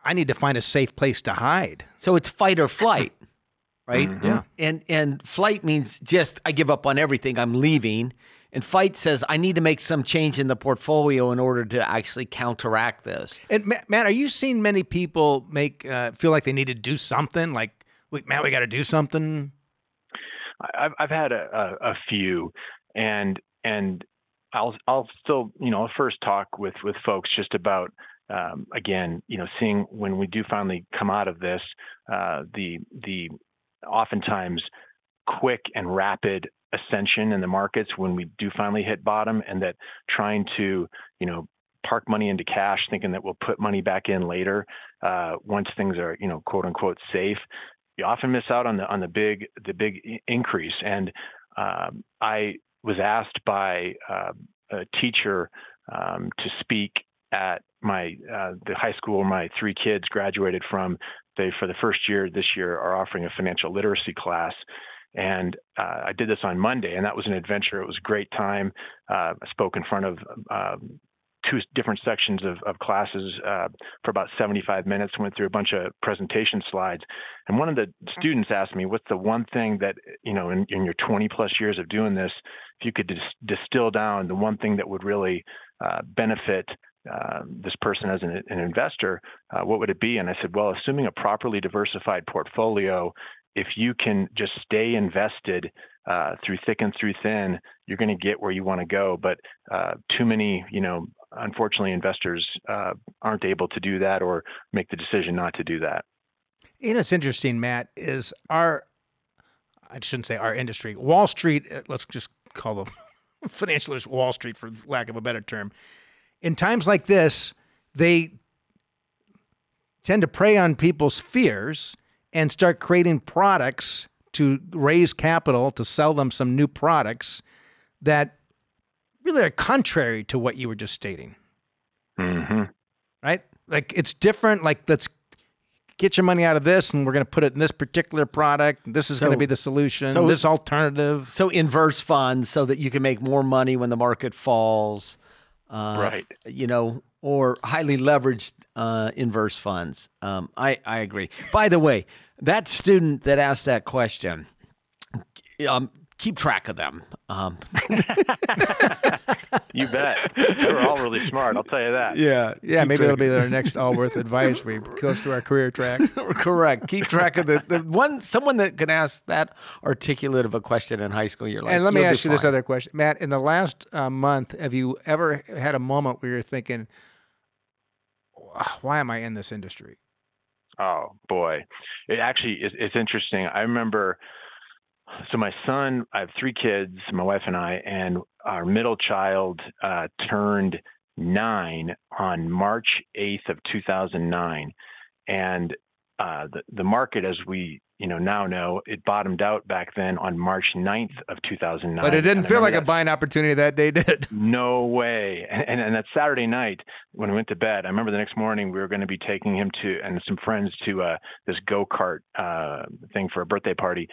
I need to find a safe place to hide. So it's fight or flight. Right? Mm-hmm. Yeah. And and flight means just, I give up on everything, I'm leaving. And fight says, I need to make some change in the portfolio in order to actually counteract this. And Matt, are you seeing many people make uh, feel like they need to do something? Like, Matt, we got to do something? I've I've had a, a, a few. And and I'll I'll still, you know, I'll first talk with, with folks just about, um, again, you know, seeing when we do finally come out of this, uh, the the... oftentimes quick and rapid ascension in the markets when we do finally hit bottom, and that trying to, you know, park money into cash, thinking that we'll put money back in later uh, once things are, you know, quote unquote safe, you often miss out on the on the big the big increase. And um, I was asked by uh, a teacher um, to speak at my uh, the high school my three kids graduated from. They, for the first year this year, are offering a financial literacy class. And uh, I did this on Monday, and that was an adventure. It was a great time. Uh, I spoke in front of uh, two different sections of, of classes uh, for about seventy-five minutes, went through a bunch of presentation slides. And one of the students asked me, what's the one thing that, you know, in, in your twenty plus years of doing this, if you could dis- distill down the one thing that would really uh, benefit Uh, this person as an, an investor, uh, what would it be? And I said, well, assuming a properly diversified portfolio, if you can just stay invested uh, through thick and through thin, you're going to get where you want to go. But uh, too many, you know, unfortunately, investors uh, aren't able to do that or make the decision not to do that. You know, it's interesting, Matt, is our, I shouldn't say our industry, Wall Street, let's just call them financialist Wall Street for lack of a better term. In times like this, they tend to prey on people's fears and start creating products to raise capital, to sell them some new products that really are contrary to what you were just stating. Mm-hmm. Right? Like, it's different. Like, let's get your money out of this, and we're going to put it in this particular product. This is so, going to be the solution, so, this alternative. So inverse funds so that you can make more money when the market falls. Uh, right. You know, or highly leveraged uh, inverse funds. Um, I, I agree. By the way, that student that asked that question, um, keep track of them. Um. You bet. They're all really smart, I'll tell you that. Yeah. Yeah, keep maybe it'll be our next Allworth advice. We go through our career track. Correct. Keep track of the, the one, someone that can ask that articulate of a question in high school. You're like, and let me ask you this other question. Matt, in the last uh, month, have you ever had a moment where you're thinking, why am I in this industry? Oh, boy. It actually is, it's interesting. I remember... So my son, I have three kids, my wife and I, and our middle child uh, turned nine on March eighth of two thousand nine. And uh, the, the market, as we you know now know, it bottomed out back then on March ninth of two thousand nine. But it didn't and feel like that, a buying opportunity that day, did it? No way. And, and, and that Saturday night when we went to bed, I remember the next morning we were going to be taking him to, and some friends to uh, this go-kart uh, thing for a birthday party.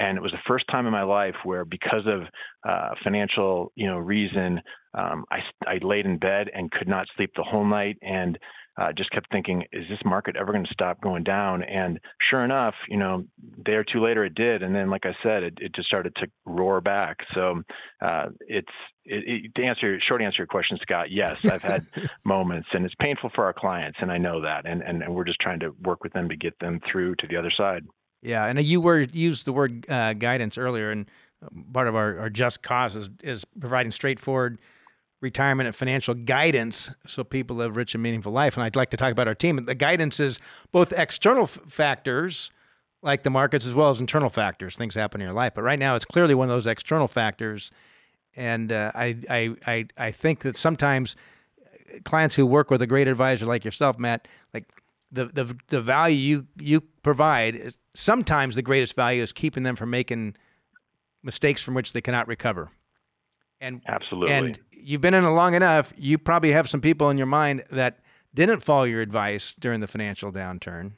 And it was the first time in my life where, because of uh, financial, you know, reason, um, I, I laid in bed and could not sleep the whole night, and uh, just kept thinking, is this market ever going to stop going down? And sure enough, you know, a day or two later, it did. And then, like I said, it, it just started to roar back. So uh, it's it, it, to answer short answer your question, Scott. Yes, I've had moments, and it's painful for our clients, and I know that, and, and and we're just trying to work with them to get them through to the other side. Yeah, and you were used the word uh, guidance earlier, and part of our, our just cause is, is providing straightforward retirement and financial guidance so people live rich and meaningful life. And I'd like to talk about our team. The guidance is both external f- factors, like the markets, as well as internal factors. Things happen in your life, but right now it's clearly one of those external factors. And uh, I, I I I think that sometimes clients who work with a great advisor like yourself, Matt, like the the the value you you provide is. Sometimes the greatest value is keeping them from making mistakes from which they cannot recover. And absolutely. And you've been in it long enough, you probably have some people in your mind that didn't follow your advice during the financial downturn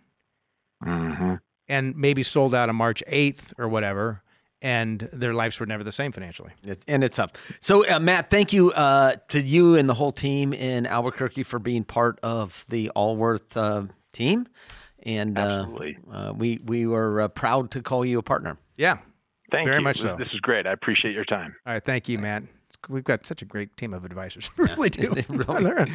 mm-hmm. and maybe sold out on March eighth or whatever, and their lives were never the same financially. It, and it's up. So, uh, Matt, thank you uh, to you and the whole team in Albuquerque for being part of the Allworth uh, team. And uh, uh, we we were uh, proud to call you a partner. Yeah, thank you very much. So this is great. I appreciate your time. All right, thank you, Matt. We've got such a great team of advisors. We yeah. really do. Really?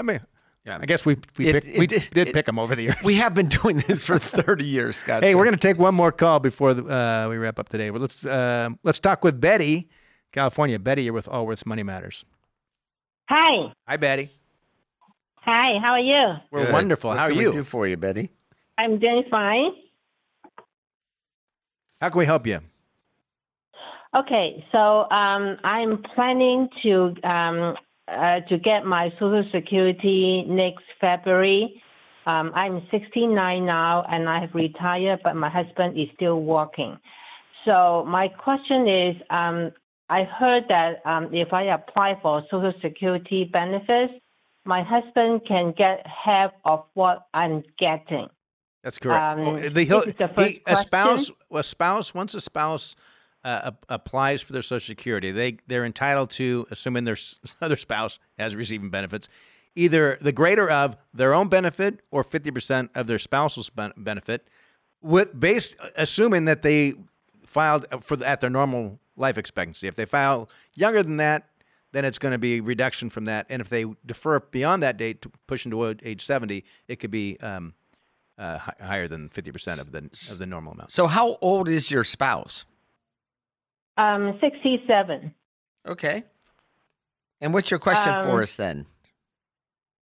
I mean, yeah. I guess we we, it, pick, it, we it, did it, pick them over the years. We have been doing this for thirty years, Scott. Hey, so. We're going to take one more call before the, uh, we wrap up today. Well, let's uh, let's talk with Betty, California. Betty, you're with Allworth's Money Matters. Hi. Hi, Betty. Hi. How are you? We're Good. Wonderful. What how can are you? We do for you, Betty? I'm doing fine. How can we help you? Okay, so um, I'm planning to um, uh, to get my Social Security next February. Um, I'm sixty-nine now, and I have retired, but my husband is still working. So my question is, um, I heard that um, if I apply for Social Security benefits, my husband can get half of what I'm getting. That's correct. Um, oh, the, the he, a spouse, a spouse. Once a spouse uh, applies for their Social Security, they they're entitled to, assuming their other spouse has receiving benefits, either the greater of their own benefit or fifty percent of their spouse's benefit, with based assuming that they filed for at their normal life expectancy. If they file younger than that, then it's going to be a reduction from that, and if they defer beyond that date to push into age seventy, it could be. Um, Uh, h- higher than fifty percent of the of the normal amount. So how old is your spouse? Um, sixty-seven. Okay. And what's your question um, for us then?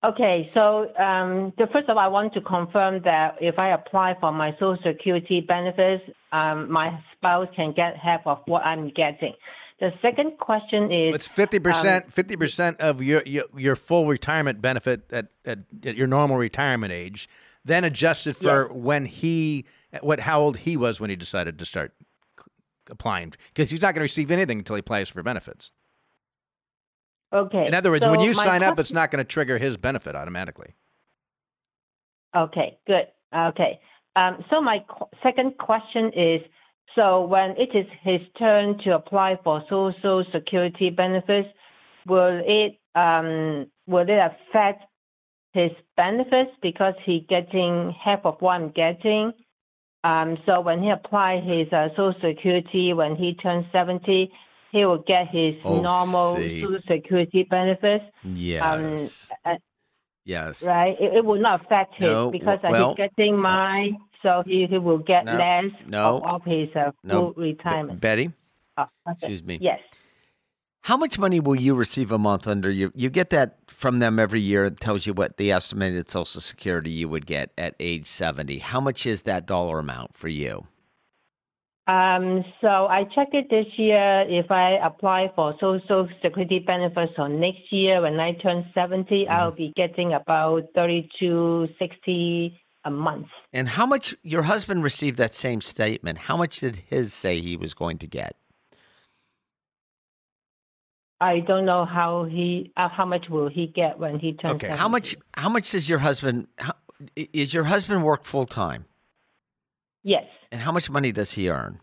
Okay, so um, the first of all, I want to confirm that if I apply for my Social Security benefits, um, my spouse can get half of what I'm getting. The second question is... It's fifty percent um, fifty percent of your, your your full retirement benefit at, at, at your normal retirement age. Then adjusted for yeah. when he, what, how old he was when he decided to start applying, because he's not going to receive anything until he applies for benefits. Okay. In other words, so when you sign question- up, it's not going to trigger his benefit automatically. Okay, good. Okay. Um, so my qu- second question is, so when it is his turn to apply for Social Security benefits, will it um, will it affect his benefits because he getting half of what I'm getting. Um, so when he applied his uh, Social Security, when he turns seventy, he will get his oh, normal see. Social Security benefits. Yes. Um, uh, yes. Right? It, it will not affect him no, because well, he's getting mine, so he, he will get no, less no, of, of his uh, no, full retirement. B- Betty? Oh, okay. Excuse me. Yes. How much money will you receive a month under your, you get that from them every year. It tells you what the estimated Social Security you would get at age seventy. How much is that dollar amount for you? Um, so I checked it this year. If I apply for Social Security benefits on next year, when I turn seventy, mm-hmm. I'll be getting about thirty-two sixty a month. And how much, your husband received that same statement. How much did his say he was going to get? I don't know how he uh, how much will he get when he turns okay. seventy. How much how much does your husband how, is your husband work full time? Yes. And how much money does he earn?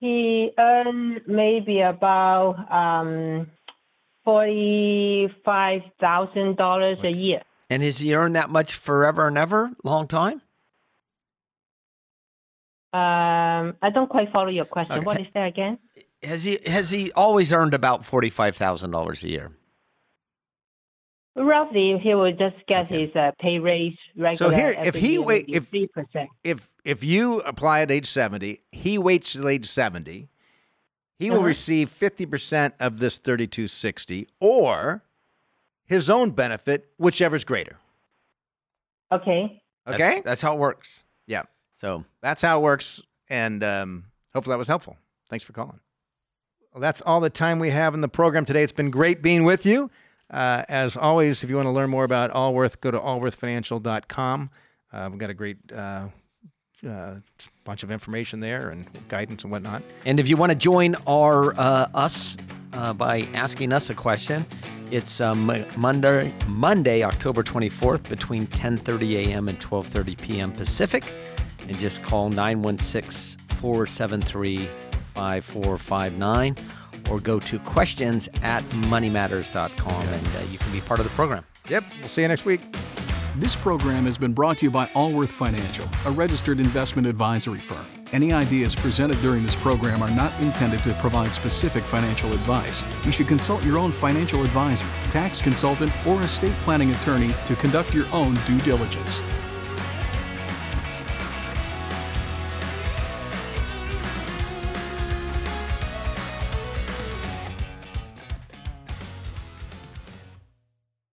He earns maybe about um, forty-five thousand dollars okay. a year. And has he earned that much forever and ever? Long time? Um, I don't quite follow your question. Okay. What is that again? Has he has he always earned about forty-five thousand dollars a year? Roughly, he will just get okay. his uh, pay raise regular. So here, if he wait, if if if you apply at age seventy, he waits till age seventy, he uh-huh. will receive fifty percent of this thirty-two sixty or his own benefit, whichever's greater. Okay. Okay. That's, that's how it works. Yeah. So that's how it works, and um, hopefully that was helpful. Thanks for calling. Well, that's all the time we have in the program today. It's been great being with you. Uh, as always, if you want to learn more about Allworth, go to allworth financial dot com. Uh, we've got a great uh, uh, bunch of information there and guidance and whatnot. And if you want to join our uh, us uh, by asking us a question, it's um, Monday, Monday, October twenty-fourth, between ten thirty a.m. and twelve thirty p.m. Pacific. And just call nine one six, four seven three, five four five nine or go to questions at money matters dot com and uh, you can be part of the program. Yep. We'll see you next week. This program has been brought to you by Allworth Financial, a registered investment advisory firm. Any ideas presented during this program are not intended to provide specific financial advice. You should consult your own financial advisor, tax consultant, or estate planning attorney to conduct your own due diligence.